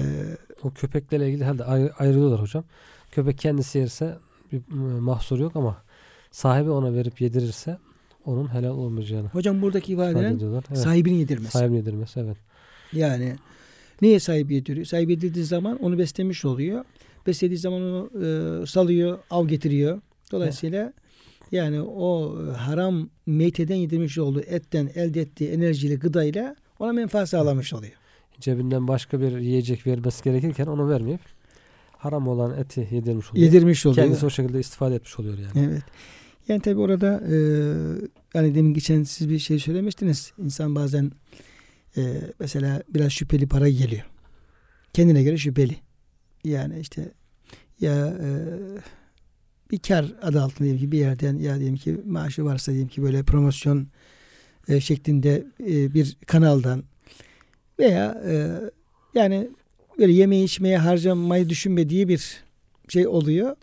o köpeklerle ilgili herhalde ayrılıyorlar hocam. Köpek kendisi yerse bir mahsur yok ama sahibi ona verip yedirirse onun helal olmayacağını. Hocam buradaki ifadeden evet. sahibini yedirmesi. Sahibini yedirmesi evet. Yani niye sahibi yediriyor? Sahibi yedirdiği zaman onu beslemiş oluyor. Beslediği zaman onu e, salıyor, av getiriyor. Dolayısıyla evet. yani o haram meyteden yedirmiş olduğu etten elde ettiği enerjili gıdayla ona menfaat sağlamış oluyor. Cebinden başka bir yiyecek vermesi gerekirken onu vermeyip haram olan eti yedirmiş oluyor. Yedirmiş oluyor. Kendisi o şekilde istifade etmiş oluyor yani. Evet. Yani tabii orada e, yani demin geçen siz bir şey söylemiştiniz. İnsan bazen Ee, mesela biraz şüpheli para geliyor. Kendine göre şüpheli. Yani işte ya e, bir kar adı altında diyelim ki bir yerden ya diyelim ki maaşı varsa diyelim ki böyle promosyon e, şeklinde e, bir kanaldan veya e, yani böyle yemeği içmeye harcamayı düşünmediği bir şey oluyor.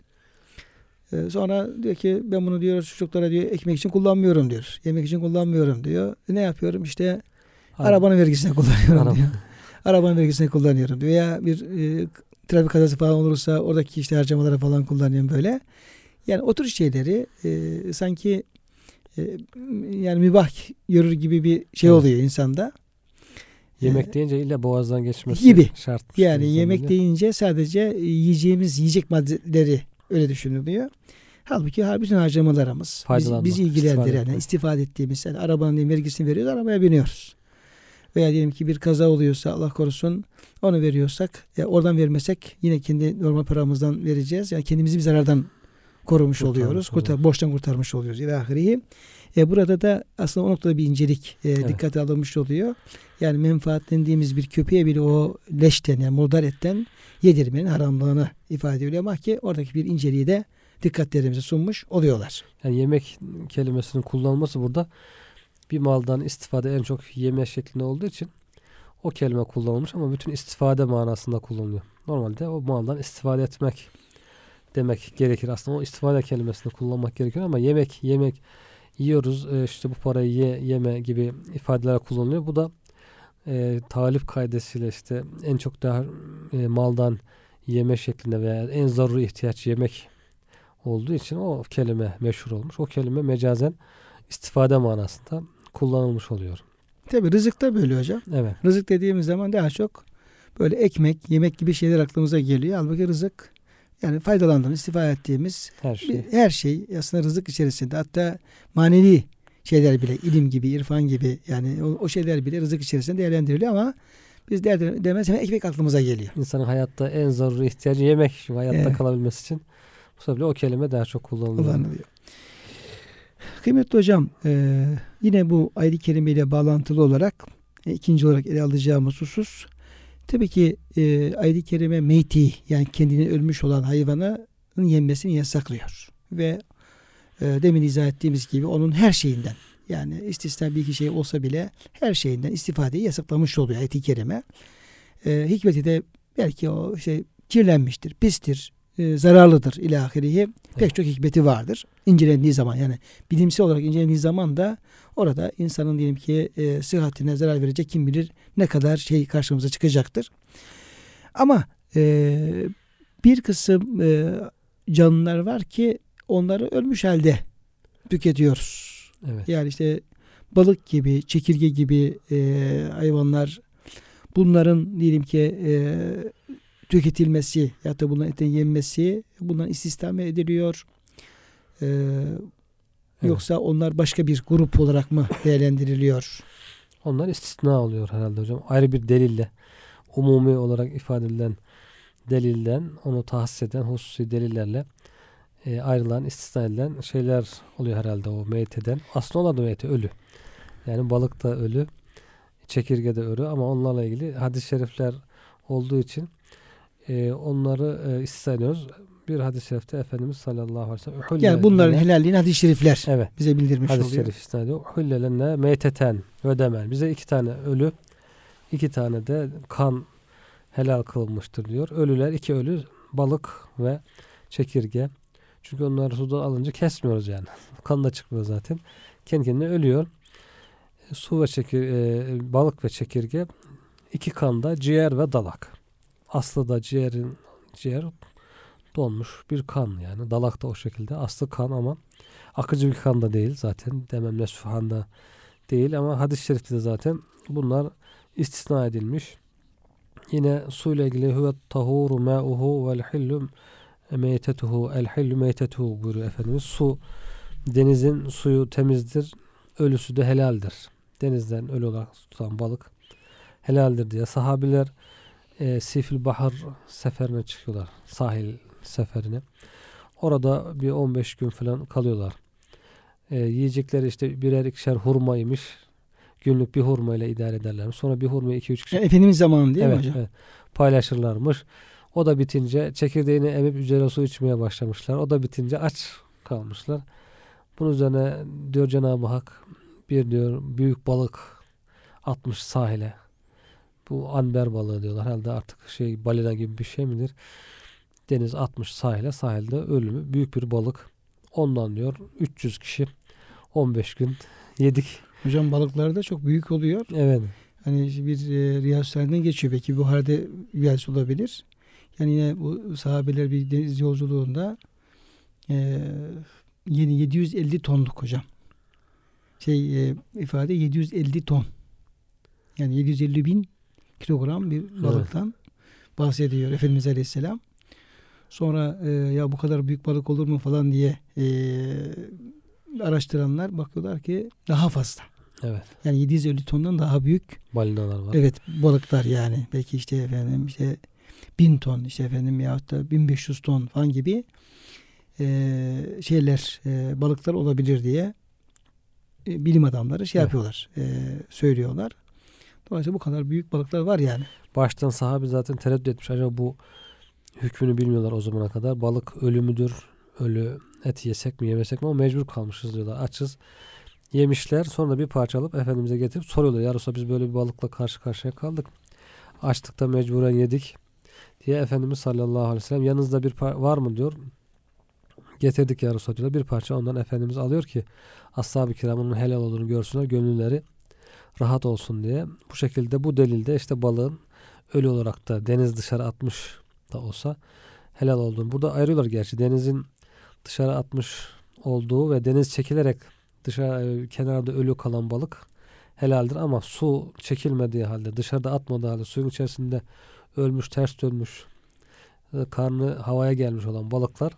E, sonra diyor ki ben bunu diyor çocuklara diyor ekmek için kullanmıyorum diyor. Yemek için kullanmıyorum diyor. E, ne yapıyorum işte Araba. arabanın vergisine kullanıyorum Araba. diyor. Arabanın vergisini kullanıyorum diyor. Veya bir e, trafik kazası falan olursa oradaki işte harcamalara falan kullanıyorum böyle. Yani o tür şeyleri e, sanki e, yani mübah görür gibi bir şey oluyor evet. insanda. Yemek deyince illa boğazdan geçmesi gibi. Şart. Yani yemek bile. deyince sadece yiyeceğimiz yiyecek maddeleri öyle düşünülüyor. Halbuki bütün harcamalarımız bizi, bizi ilgilendiren, istifade, yani, istifade ettiğimiz, yani arabanın vergisini veriyoruz, arabaya biniyoruz. Veya diyelim ki bir kaza oluyorsa Allah korusun onu veriyorsak, yani oradan vermesek yine kendi normal paramızdan vereceğiz. Yani kendimizi bir zarardan korumuş kurtarmış oluyoruz. Kurtar, borçtan kurtarmış oluyoruz. E, burada da aslında o noktada bir incelik e, evet. dikkate alınmış oluyor. Yani menfaatlendiğimiz bir köpeğe bile o leşten, yani murdar etten yedirmenin haramlığını ifade ediyor. Ama ki oradaki bir inceliği de dikkatlerimize sunmuş oluyorlar. Yani yemek kelimesinin kullanılması burada bir maldan istifade en çok yeme şeklinde olduğu için o kelime kullanılmış ama bütün istifade manasında kullanılıyor. Normalde o maldan istifade etmek demek gerekir. Aslında o istifade kelimesini kullanmak gerekiyor ama yemek, yemek yiyoruz, işte bu parayı ye, yeme gibi ifadeler kullanılıyor. Bu da e, talip kaidesiyle işte en çok daha e, maldan yeme şeklinde veya en zaruri ihtiyaç yemek olduğu için o kelime meşhur olmuş. O kelime mecazen istifade manasında kullanılmış oluyor. Tabii rızık da böyle hocam. Evet. Rızık dediğimiz zaman daha çok böyle ekmek, yemek gibi şeyler aklımıza geliyor. Halbuki rızık yani faydalandığımız, istifade ettiğimiz her şey. Her şey aslında rızık içerisinde. Hatta manevi şeyler bile, ilim gibi, irfan gibi yani o, o şeyler bile rızık içerisinde değerlendiriliyor ama biz değerlendirmez demez hemen ekmek aklımıza geliyor. İnsanın hayatta en zaruri ihtiyacı yemek. Şu hayatta evet. kalabilmesi için bu sebeple o kelime daha çok kullanılıyor. Kullanılıyor. Kıymetli hocam, e, yine bu ayet-i kerimeyle bağlantılı olarak e, ikinci olarak ele alacağımız husus tabii ki e, ayet-i kerime meyti yani kendini ölmüş olan hayvanın yenmesini yasaklıyor. Ve e, demin izah ettiğimiz gibi onun her şeyinden yani istisna bir iki şey olsa bile her şeyinden istifadeyi yasaklamış oluyor ayet-i kerime. E, hikmeti de belki o şey kirlenmiştir, pistir. E, zararlıdır ilahirihi. Pek evet. çok hikmeti vardır. İncelendiği zaman yani bilimsel olarak incelendiği zaman da orada insanın diyelim ki e, sıhhatine zarar verecek kim bilir ne kadar şey karşımıza çıkacaktır. Ama e, bir kısım e, canlılar var ki onları ölmüş halde tüketiyoruz. Evet. Yani işte balık gibi, çekirge gibi e, hayvanlar bunların diyelim ki e, tüketilmesi ya da bunların etten yenmesi bundan istisna ediliyor. Ee, evet. Yoksa onlar başka bir grup olarak mı değerlendiriliyor? Onlar istisna oluyor herhalde hocam. Ayrı bir delille umumi olarak ifade edilen delilden onu tahsis eden hususi delillerle e, ayrılan istisna edilen şeyler oluyor herhalde o meyteden. Aslında olan da meyte ölü. Yani balık da ölü, çekirge de ölü ama onlarla ilgili hadis-i şerifler olduğu için Ee, onları e, istisna ediyoruz. Bir hadis-i şerifte Efendimiz sallallahu aleyhi ve sellem yani bunların helalliğini hadis-i şerifler evet. bize bildirmiş hadis-i oluyor. Hadis-i şerif istisna ediyor. Hüllelenne meyteten ve demen. Bize iki tane ölü, iki tane de kan helal kılınmıştır diyor. Ölüler, iki ölü balık ve çekirge. Çünkü onları sudan alınca kesmiyoruz yani. Kan da çıkmıyor zaten. Kendi kendine ölüyor. Su ve çekir, e, balık ve çekirge, iki kan da ciğer ve dalak. Aslı da ciğerin ciğer donmuş bir kan yani. Dalak da o şekilde. Aslı kan ama akıcı bir kan da değil zaten. Demem nesuhan da değil ama hadis-i şerifte de zaten bunlar istisna edilmiş. Yine suyla ilgili huve tahuru ma'uhu vel hillu meytetuhu el hillu meytetuhu buyuruyor Efendimiz. Su, denizin suyu temizdir. Ölüsü de helaldir. Denizden ölü olarak tutan balık helaldir diye sahabiler E, Sifil Bahar seferine çıkıyorlar. Sahil seferine. Orada bir on beş gün falan kalıyorlar. E, yiyecekleri işte birer ikişer hurmaymış. Günlük bir hurmayla idare ederlermiş. Sonra bir hurmayı iki üç kişi... Yani Efendimiz zamanı değil evet, mi hocam? Evet. Paylaşırlarmış. O da bitince çekirdeğini emip üzerine su içmeye başlamışlar. O da bitince aç kalmışlar. Bunun üzerine diyor Cenab-ı Hak bir diyor büyük balık atmış sahile. Bu amber balığı diyorlar. Herhalde artık şey balina gibi bir şey midir? Deniz atmış sahile. Sahilde ölümü büyük bir balık. Ondan diyor üç yüz kişi on beş gün yedik. Hocam balıklar da çok büyük oluyor. Evet. Hani bir e, Riyad Sahilinden geçiyor. Belki Buhar'da Riyad olabilir. Yani yine bu sahabeler bir deniz yolculuğunda e, yeni yedi yüz elli tonluk hocam. Şey e, ifade yedi yüz elli ton. Yani yedi yüz elli bin kilogram bir balıktan evet. bahsediyor Efendimiz Aleyhisselam. Sonra e, ya bu kadar büyük balık olur mu falan diye e, araştıranlar bakıyorlar ki daha fazla. Evet. Yani yedi yüz elli tondan daha büyük balinalar var. Evet, balıklar yani. Belki işte efendim işte bin ton işte efendim yahut da bin beş yüz ton falan gibi e, şeyler e, balıklar olabilir diye e, bilim adamları şey evet. yapıyorlar. E, söylüyorlar. Dolayısıyla bu kadar büyük balıklar var yani. Baştan sahabi zaten tereddüt etmiş. Acaba bu hükmünü bilmiyorlar o zamana kadar. Balık ölü müdür? Ölü et yesek mi yemesek mi? Ama mecbur kalmışız diyorlar. Açız. Yemişler. Sonra bir parça alıp Efendimiz'e getirip soruyorlar. Ya Resulallah biz böyle bir balıkla karşı karşıya kaldık. Açlıkta mecburen yedik diye Efendimiz sallallahu aleyhi ve sellem yanınızda bir parça var mı diyor. Getirdik ya Resulallah diyorlar. Bir parça ondan Efendimiz alıyor ki ashab-ı kiramın helal olduğunu görsünler. Gönülleri rahat olsun diye. Bu şekilde bu delilde işte balığın ölü olarak da deniz dışarı atmış da olsa helal olduğunu. Burada ayırıyorlar gerçi. Denizin dışarı atmış olduğu ve deniz çekilerek dışarı kenarda ölü kalan balık helaldir ama su çekilmediği halde dışarıda atmadığı halde suyun içerisinde ölmüş, ters dönmüş, karnı havaya gelmiş olan balıklar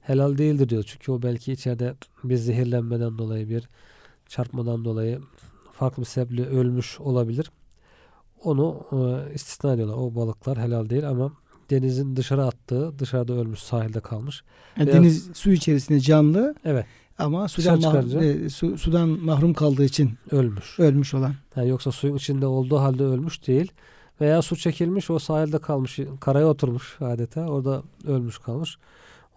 helal değildir diyor. Çünkü o belki içeride bir zehirlenmeden dolayı, bir çarpmadan dolayı farklı bir sebeple ölmüş olabilir. Onu e, istisna ediyorlar. O balıklar helal değil ama denizin dışarı attığı, dışarıda ölmüş, sahilde kalmış. Yani Veya, deniz su içerisinde canlı. Evet. Ama sudan mahrum, e, su, sudan mahrum kaldığı için ölmüş. Ölmüş olan. Yani yoksa suyun içinde olduğu halde ölmüş değil. Veya su çekilmiş, o sahilde kalmış, karaya oturmuş adeta. Orada ölmüş kalmış.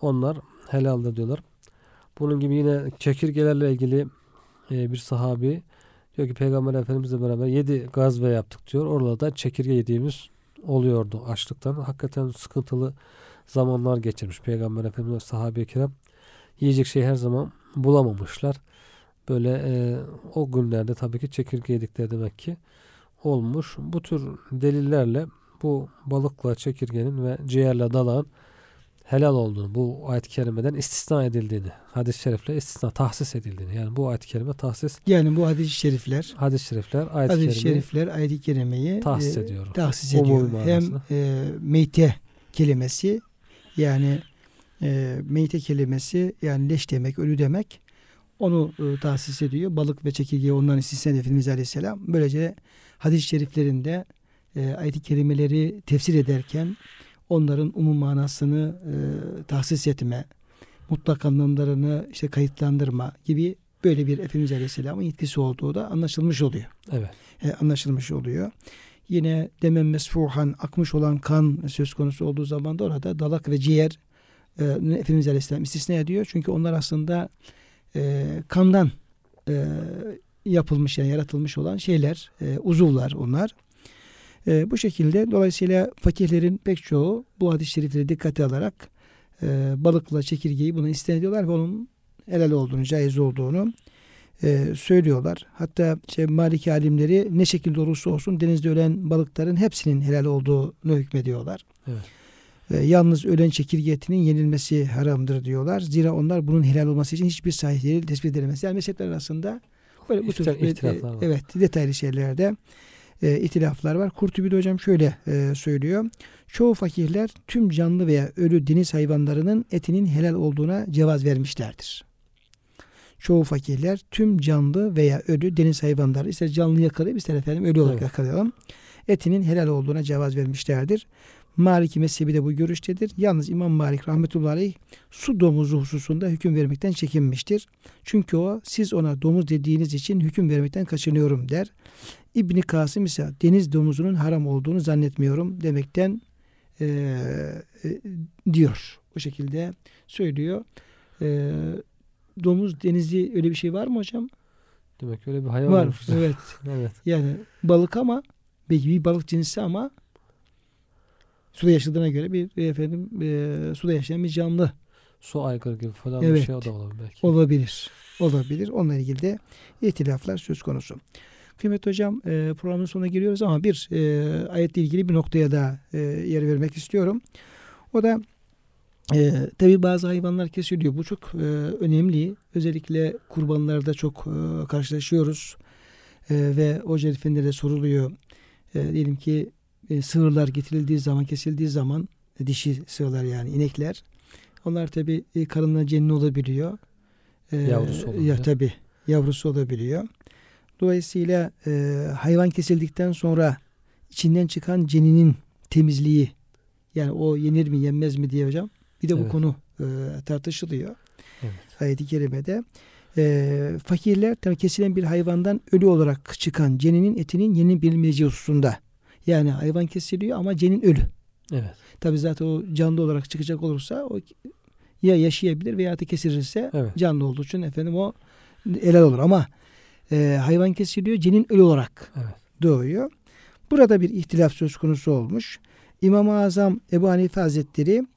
Onlar helaldir diyorlar. Bunun gibi yine çekirgelerle ilgili e, bir sahabi diyor ki Peygamber Efendimizle beraber yedi gazve yaptık diyor. Orada da çekirge yediğimiz oluyordu açlıktan. Hakikaten sıkıntılı zamanlar geçirmiş Peygamber Efendimiz sahabe-i kiram. Yiyecek şey her zaman bulamamışlar. Böyle e, o günlerde tabii ki çekirge yedikleri demek ki olmuş. Bu tür delillerle bu balıkla çekirgenin ve ciğerle dalağın helal olduğunu, bu ayet-i kerimeden istisna edildiğini, hadis-i şerifle istisna tahsis edildiğini. Yani bu ayet-i kerime tahsis. Yani bu hadis-i şerifler, hadis-i şerifler, ayet-i kerime, hadis-i şerifler, ayet-i kerimeyi tahsis ediyor. Tahsis ediyor. Hem e, meyte kelimesi yani e, meyte kelimesi yani leş demek, ölü demek. Onu e, tahsis ediyor. Balık ve çekirge ondan istisna Efendimiz Aleyhisselam. Böylece hadis-i şeriflerinde e, ayet-i kerimeleri tefsir ederken onların umum manasını e, tahsis etme, mutlak anlamlarını işte kayıtlandırma gibi böyle bir Efendimiz Aleyhisselam'ın yetkisi olduğu da anlaşılmış oluyor. Evet. E, anlaşılmış oluyor. Yine demen mesfuhan akmış olan kan söz konusu olduğu zaman da orada dalak ve ciğer e, Efendimiz Aleyhisselam istisna ediyor. Çünkü onlar aslında e, kandan e, yapılmış yani yaratılmış olan şeyler, e, uzuvlar onlar. E, bu şekilde dolayısıyla fakihlerin pek çoğu bu hadis-i şerifleri dikkate alarak e, balıkla çekirgeyi buna istinad ediyorlar ve onun helal olduğunu, caiz olduğunu e, söylüyorlar. Hatta işte, Maliki alimleri ne şekilde olursa olsun denizde ölen balıkların hepsinin helal olduğunu hükmediyorlar. Evet. E, yalnız ölen çekirge etinin yenilmesi haramdır diyorlar. Zira onlar bunun helal olması için hiçbir sahih delil tespit edilemez. Yani mezhepler arasında böyle İftir, bu tür e, evet detaylı şeylerde E, itilaflar var. Kurtubi de hocam şöyle e, söylüyor. Çoğu fakihler tüm canlı veya ölü deniz hayvanlarının etinin helal olduğuna cevaz vermişlerdir. Çoğu fakihler tüm canlı veya ölü deniz hayvanları ister canlı yakalayıp ister efendim ölü olarak evet. yakalayalım. Etinin helal olduğuna cevaz vermişlerdir. Maliki mezhebi de bu görüştedir. Yalnız İmam Malik rahmetullahi aleyh su domuzu hususunda hüküm vermekten çekinmiştir. Çünkü o siz ona domuz dediğiniz için hüküm vermekten kaçınıyorum der. İbni Kasım ise deniz domuzunun haram olduğunu zannetmiyorum demekten e, e, diyor. O şekilde söylüyor. E, domuz denizli öyle bir şey var mı hocam? Demek öyle bir hayvan var. Evet. evet. Yani balık ama belki bir balık cinsi ama suda yaşadığına göre bir efendim e, suda yaşayan bir canlı. Su aygırı gibi falan evet, bir şey o da olabilir belki. Olabilir. Olabilir. Onunla ilgili de ihtilaflar söz konusu. Kıymetli hocam e, programın sonuna giriyoruz ama bir e, ayetle ilgili bir noktaya da e, yer vermek istiyorum. O da e, tabii bazı hayvanlar kesiliyor. Bu çok e, önemli. Özellikle kurbanlarda çok e, karşılaşıyoruz. E, ve hoca efendilere soruluyor. E, diyelim ki e, sığırlar getirildiği zaman, kesildiği zaman e, dişi sığırlar yani inekler. Onlar tabii e, karınla cenni olabiliyor. E, yavrusu olabiliyor. Ya, tabii yavrusu olabiliyor. Dolayısıyla e, hayvan kesildikten sonra içinden çıkan ceninin temizliği, yani o yenir mi yenmez mi diye hocam bir de evet, bu konu e, tartışılıyor. Evet. Ayet-i kerimede e, fakirler tabii kesilen bir hayvandan ölü olarak çıkan ceninin etinin yenilebilmeyeceği hususunda. Yani hayvan kesiliyor ama cenin ölü. Evet. Tabii zaten o canlı olarak çıkacak olursa o ya yaşayabilir veya da kesilirse evet, canlı olduğu için efendim o helal olur ama Ee, hayvan kesiliyor, cenin ölü olarak evet, doğuyor. Burada bir ihtilaf söz konusu olmuş. İmam-ı Azam Ebu Hanife Hazretleri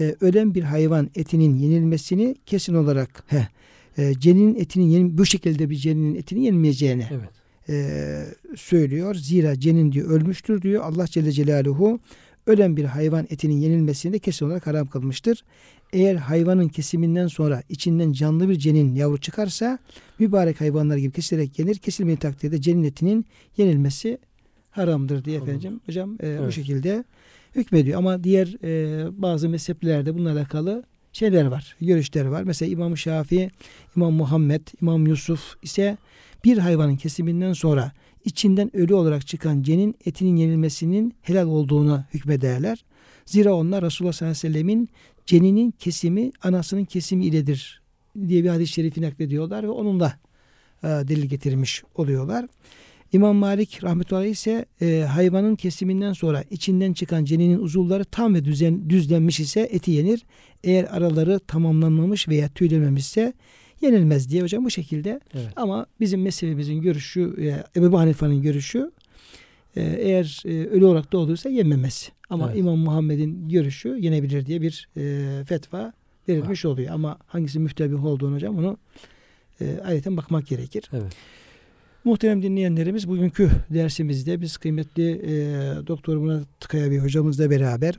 e, ölen bir hayvan etinin yenilmesini kesin olarak heh, e, cenin etinin yenil- bu şekilde bir cenin etinin yenilmeyeceğini evet, e, söylüyor. Zira cenin diyor ölmüştür diyor. Allah Celle Celaluhu ölen bir hayvan etinin yenilmesini de kesin olarak haram kılmıştır. Eğer hayvanın kesiminden sonra içinden canlı bir cenin yavru çıkarsa mübarek hayvanlar gibi kesilerek yenir. Kesilmeyi takdirde cenin etinin yenilmesi haramdır diye efendim hocam e, evet, bu şekilde hükmediyor. Ama diğer e, bazı mezheplerde bununla alakalı şeyler var, görüşler var. Mesela İmam Şafi, İmam Muhammed, İmam Yusuf ise bir hayvanın kesiminden sonra içinden ölü olarak çıkan cenin etinin yenilmesinin helal olduğuna hükmederler. Zira onlar Resulullah sallallahu aleyhi ve sellemin ceninin kesimi anasının kesimi iledir diye bir hadis-i şerifi naklediyorlar ve onunla e, delil getirmiş oluyorlar. İmam Malik rahmetullahi aleyh ise e, hayvanın kesiminden sonra içinden çıkan ceninin uzuvları tam ve düzen, düzlenmiş ise eti yenir. Eğer araları tamamlanmamış veya tüylememişse yenilmez diye hocam bu şekilde. Evet. Ama bizim mezhebimizin görüşü, e, Ebu Hanife'nin görüşü e, eğer e, ölü olarak doğduysa yenmemesi. Ama evet, İmam Muhammed'in görüşü yenebilir diye bir e, fetva verilmiş ha, oluyor. Ama hangisi müftebih olduğunu hocam onu e, ayrıca bakmak gerekir. Evet. Muhterem dinleyenlerimiz, bugünkü dersimizde biz kıymetli e, Doktor Murat Kaya bir hocamızla beraber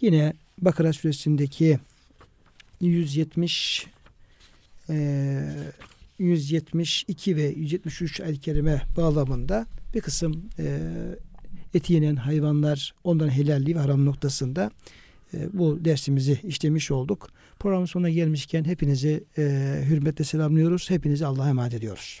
yine Bakara suresindeki yüz yetmiş e, yüz yetmiş iki ve yüz yetmiş üç ayet-i kerime bağlamında bir kısım e, eti yenen hayvanlar, ondan helalliği ve haram noktasında e, bu dersimizi işlemiş olduk. Programın sonuna gelmişken hepinizi e, hürmetle selamlıyoruz. Hepinizi Allah'a emanet ediyoruz.